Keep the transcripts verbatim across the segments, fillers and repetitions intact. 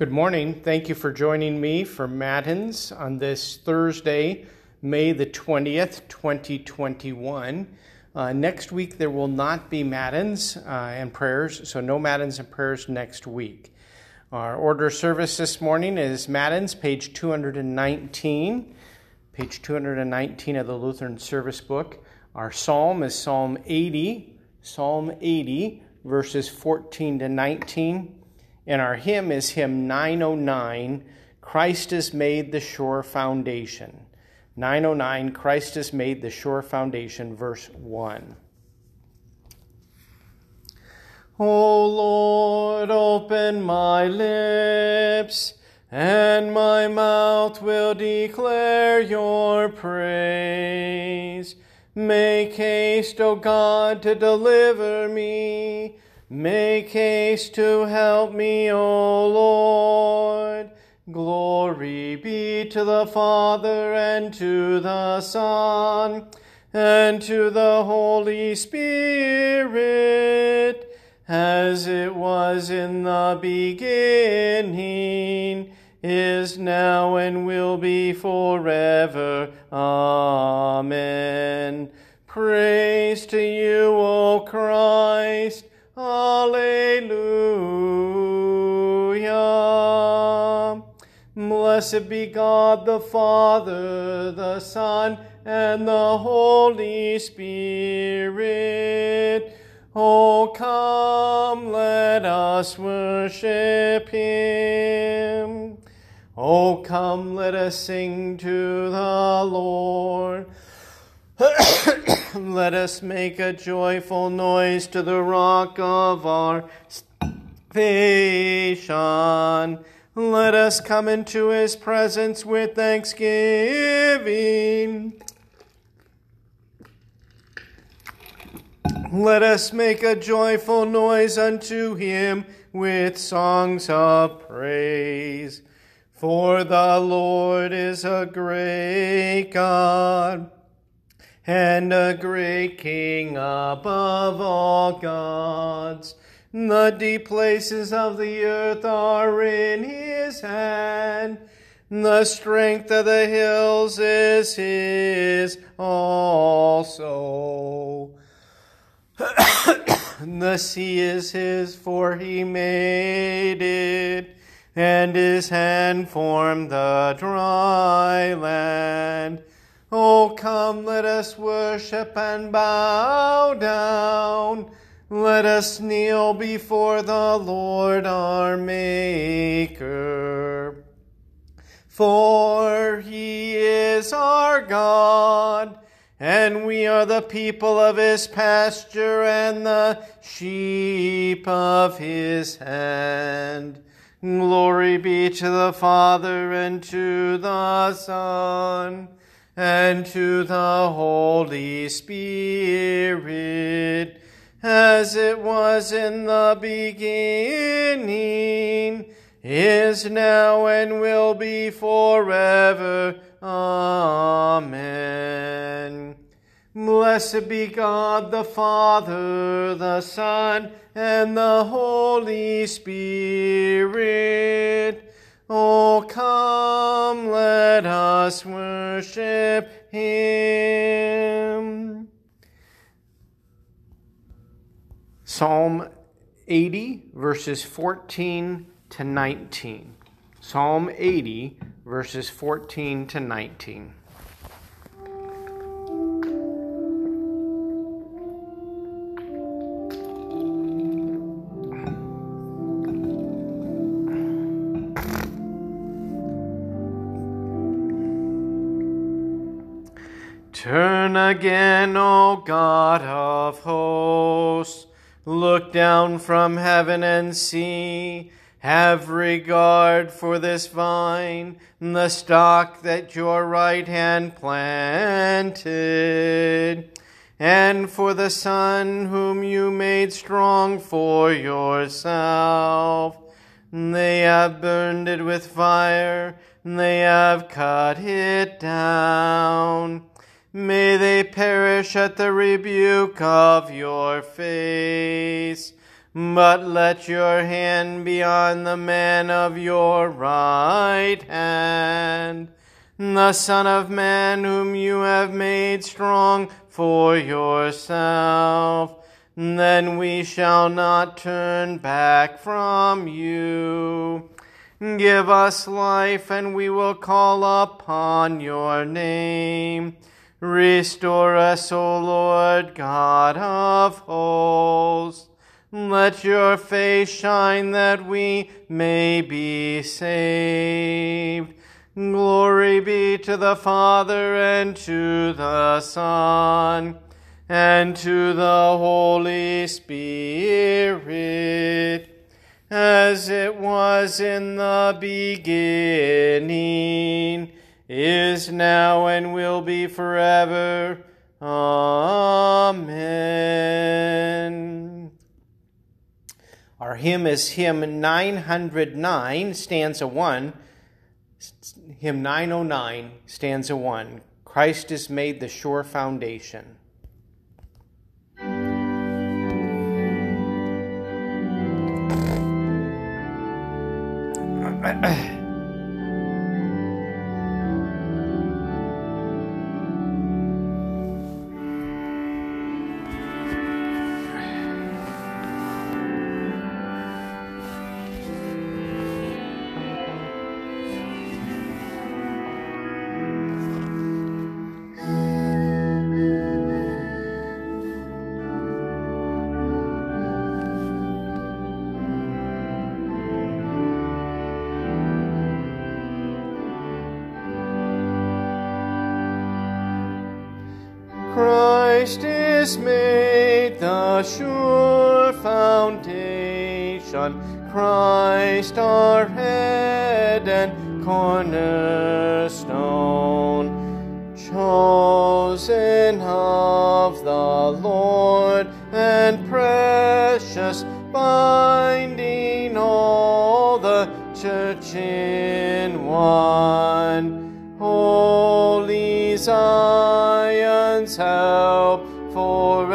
Good morning. Thank you for joining me for Matins on this Thursday, May the twentieth, twenty twenty-one. Uh, next week there will not be Matins uh, and prayers, so no Matins and prayers next week. Our order of service this morning is Matins, page two nineteen, page two nineteen of the Lutheran Service Book. Our psalm is Psalm eighty, Psalm eighty, verses fourteen to nineteen. And our hymn is hymn nine oh nine, Christ is made the sure foundation. nine oh nine, Christ is made the sure foundation, verse one. O Lord, open my lips, and my mouth will declare your praise. Make haste, O God, to deliver me. Make haste to help me, O Lord. Glory be to the Father, and to the Son, and to the Holy Spirit, as it was in the beginning, is now, and will be forever. Amen. Praise to you, O Christ. Alleluia. Blessed be God the Father, the Son, and the Holy Spirit. Oh, come, let us worship him. Oh, come, let us sing to the Lord. Let us make a joyful noise to the rock of our salvation. Let us come into his presence with thanksgiving. Let us make a joyful noise unto him with songs of praise. For the Lord is a great God, and a great King above all gods. The deep places of the earth are in his hand. The strength of the hills is his also. The sea is his, for he made it, and his hand formed the dry land. Oh, come, let us worship and bow down. Let us kneel before the Lord our Maker. For he is our God, and we are the people of his pasture and the sheep of his hand. Glory be to the Father, and to the Son, and to the Holy Spirit, as it was in the beginning, is now, and will be forever. Amen. Blessed be God the Father, the Son, and the Holy Spirit. Oh, come, let us worship him. Psalm eighty, verses fourteen to nineteen. Psalm eighty, verses fourteen to nineteen. Turn again, O God of hosts, look down from heaven and see. Have regard for this vine, the stock that your right hand planted, and for the son whom you made strong for yourself. They have burned it with fire, they have cut it down. May they perish at the rebuke of your face. but let your hand be on the man of your right hand, the Son of Man whom you have made strong for yourself. Then we shall not turn back from you. Give us life, and we will call upon your name. Restore us, O Lord God of hosts. Let your face shine that we may be saved. Glory be to the Father, and to the Son, and to the Holy Spirit, as it was in the beginning, is now, and will be forever. Amen. Our hymn is hymn nine oh nine, stanza one. Hymn nine oh nine, stanza one. Christ is made the sure foundation. Christ is made the sure foundation, Christ our head and cornerstone, chosen of the Lord and precious, binding all the church in one. Holy Zion's help forever,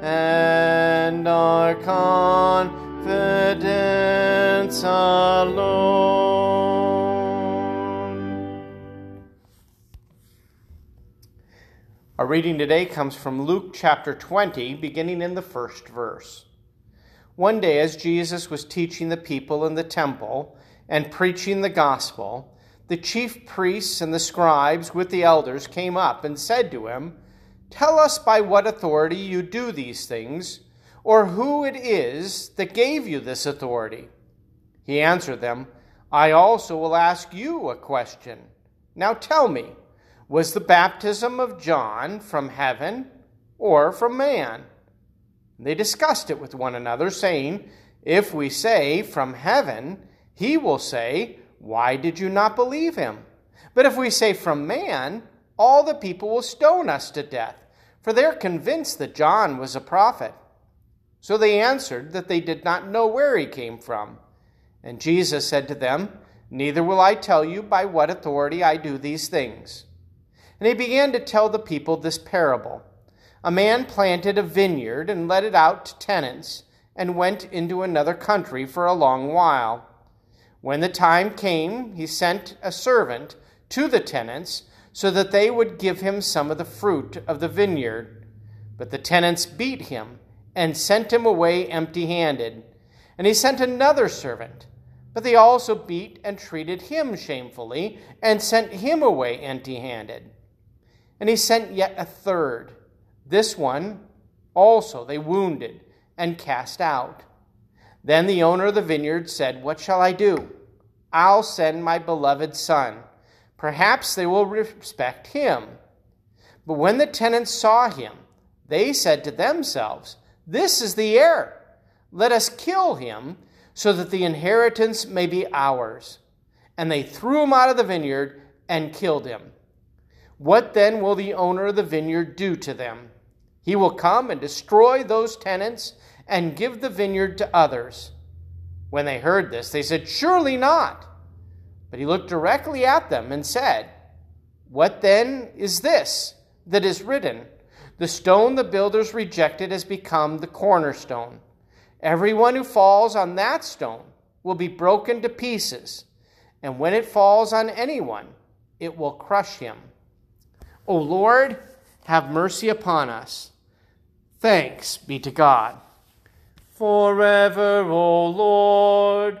and our confidence alone. Our reading today comes from Luke chapter twenty, beginning in the first verse. One day, as Jesus was teaching the people in the temple and preaching the gospel, the chief priests and the scribes with the elders came up and said to him, "Tell us by what authority you do these things, or who it is that gave you this authority." He answered them, "I also will ask you a question. Now tell me, was the baptism of John from heaven or from man?" They discussed it with one another, saying, "If we say, 'From heaven,' he will say, 'Why did you not believe him?' But if we say, 'From man,' all the people will stone us to death, for they are convinced that John was a prophet." So they answered that they did not know where he came from. And Jesus said to them, "Neither will I tell you by what authority I do these things." And he began to tell the people this parable. A man planted a vineyard and let it out to tenants, and went into another country for a long while. When the time came, he sent a servant to the tenants, so that they would give him some of the fruit of the vineyard. But the tenants beat him and sent him away empty-handed. And he sent another servant, but they also beat and treated him shamefully and sent him away empty-handed. And he sent yet a third. This one also they wounded and cast out. Then the owner of the vineyard said, "What shall I do? I'll send my beloved son. Perhaps they will respect him." But when the tenants saw him, they said to themselves, "This is the heir. Let us kill him, so that the inheritance may be ours." And they threw him out of the vineyard and killed him. What then will the owner of the vineyard do to them? He will come and destroy those tenants and give the vineyard to others. When they heard this, they said, "Surely not." But he looked directly at them and said, "What then is this that is written? 'The stone the builders rejected has become the cornerstone. Everyone who falls on that stone will be broken to pieces, and when it falls on anyone, it will crush him. O Lord, have mercy upon us. Thanks be to God. Forever, O Lord,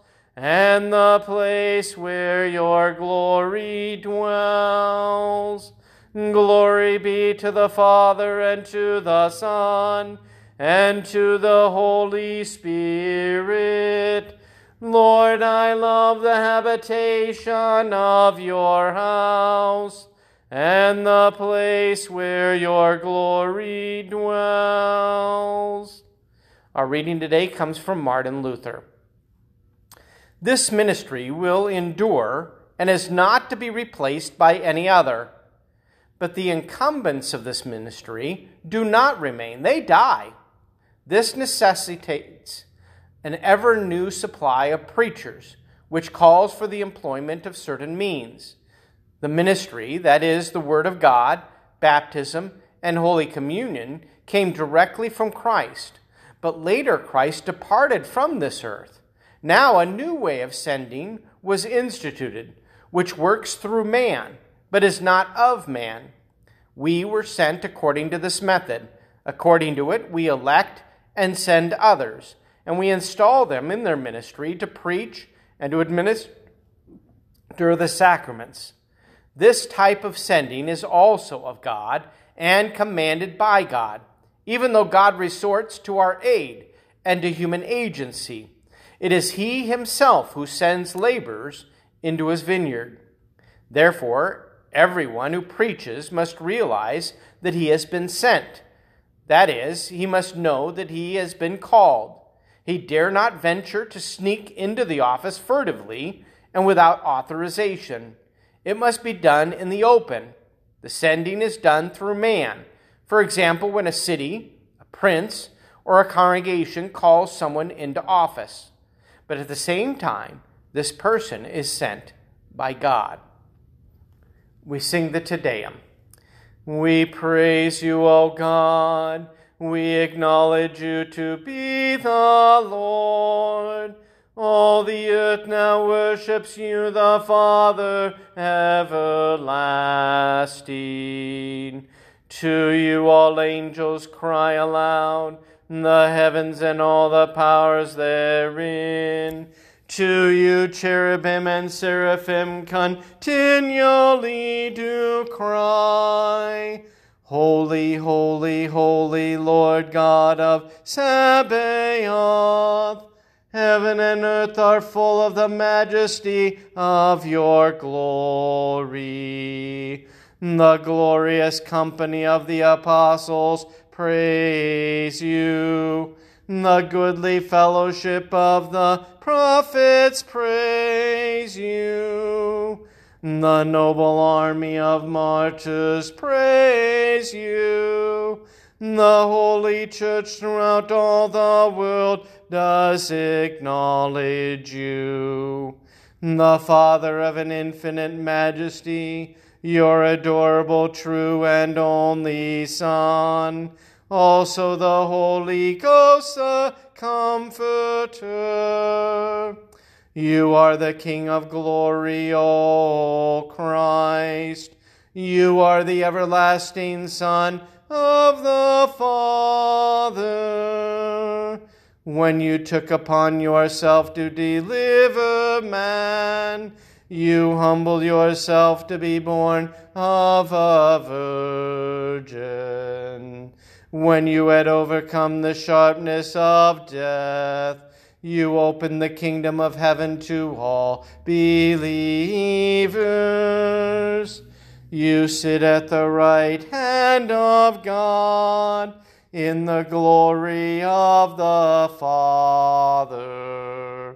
and the place where your glory dwells. Glory be to the Father, and to the Son, and to the Holy Spirit. Lord, I love the habitation of your house and the place where your glory dwells. Our reading today comes from Martin Luther. This ministry will endure and is not to be replaced by any other. But the incumbents of this ministry do not remain. They die. This necessitates an ever-new supply of preachers, which calls for the employment of certain means. The ministry, that is, the Word of God, baptism, and Holy Communion, came directly from Christ, but later Christ departed from this earth. Now a new way of sending was instituted, which works through man, but is not of man. We were sent according to this method. According to it, we elect and send others, and we install them in their ministry to preach and to administer the sacraments. This type of sending is also of God and commanded by God, even though God resorts to our aid and to human agency. It is He Himself who sends laborers into His vineyard. Therefore, everyone who preaches must realize that he has been sent. That is, he must know that he has been called. He dare not venture to sneak into the office furtively and without authorization. It must be done in the open. The sending is done through man. For example, when a city, a prince, or a congregation calls someone into office. But at the same time, this person is sent by God. We sing the Te Deum. We praise you, O God. We acknowledge you to be the Lord. All the earth now worships you, the Father everlasting. To you all angels cry aloud, the heavens and all the powers therein. To you cherubim and seraphim continually do cry, Holy, holy, holy Lord God of Sabaoth. Heaven and earth are full of the majesty of your glory. The glorious company of the apostles praise you. The goodly fellowship of the prophets praise you. The noble army of martyrs praise you. The Holy Church throughout all the world does acknowledge you. The Father of an infinite majesty, your adorable, true, and only Son, also the Holy Ghost, the Comforter. You are the King of glory, O Christ. You are the everlasting Son of the Father. When you took upon yourself to deliver man, you humbled yourself to be born of a virgin. When you had overcome the sharpness of death, you opened the kingdom of heaven to all believers. You sit at the right hand of God. in the glory of the Father.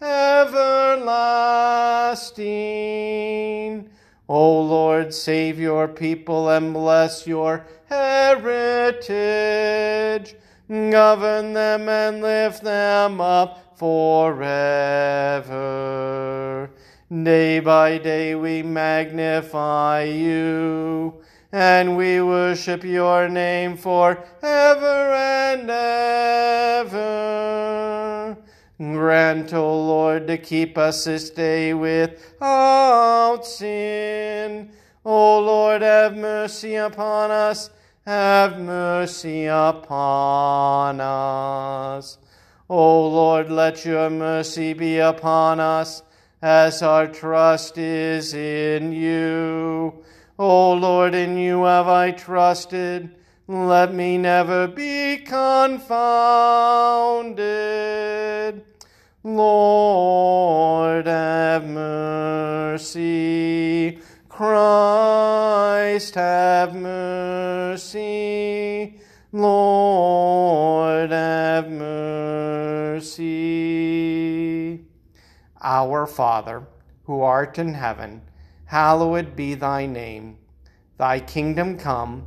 everlasting. O Lord, save your people and bless your heritage. Govern them and lift them up forever. Day by day we magnify you, and we worship your name forever and ever. Grant, O Lord, to keep us this day without sin. O Lord, have mercy upon us, have mercy upon us. O Lord, let your mercy be upon us, as our trust is in you. O Lord, in you have I trusted. Let me never be confounded. Lord, have mercy. Christ, have mercy. Lord, have mercy. Our Father, who art in heaven, hallowed be thy name. Thy kingdom come,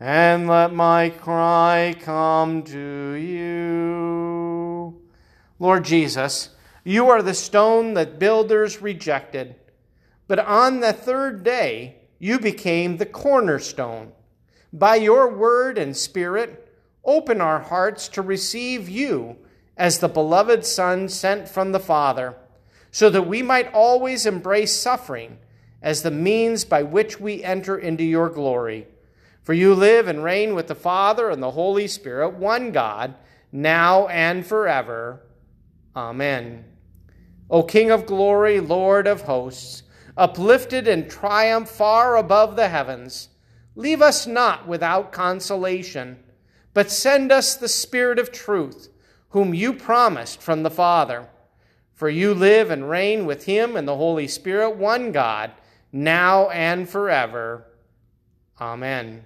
and let my cry come to you. Lord Jesus, you are the stone that builders rejected, but on the third day you became the cornerstone. By your word and spirit, open our hearts to receive you as the beloved Son sent from the Father, so that we might always embrace suffering as the means by which we enter into your glory. For you live and reign with the Father and the Holy Spirit, one God, now and forever. Amen. O King of glory, Lord of hosts, uplifted in triumph far above the heavens, leave us not without consolation, but send us the Spirit of truth, whom you promised from the Father. For you live and reign with him and the Holy Spirit, one God, now and forever. Amen.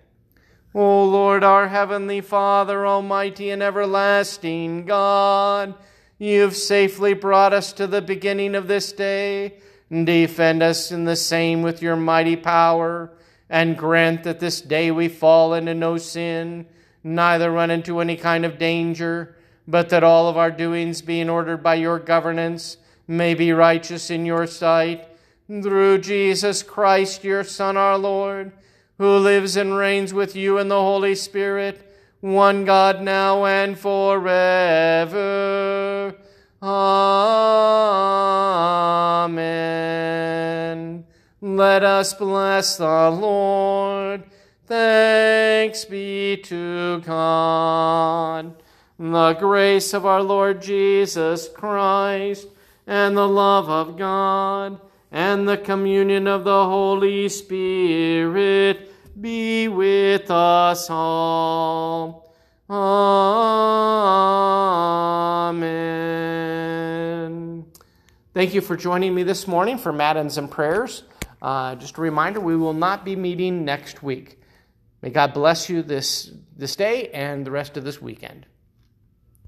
O Lord, our heavenly Father, almighty and everlasting God, you've safely brought us to the beginning of this day. Defend us in the same with your mighty power, and grant that this day we fall into no sin, neither run into any kind of danger, but that all of our doings, being ordered by your governance, may be righteous in your sight. Through Jesus Christ, your Son, our Lord, who lives and reigns with you in the Holy Spirit, one God, now and forever. Amen. Let us bless the Lord. Thanks be to God. The grace of our Lord Jesus Christ, and the love of God, and the communion of the Holy Spirit be with us all. Amen. Thank you for joining me this morning for Matins and Prayers. Uh, just a reminder, we will not be meeting next week. May God bless you this, this day and the rest of this weekend.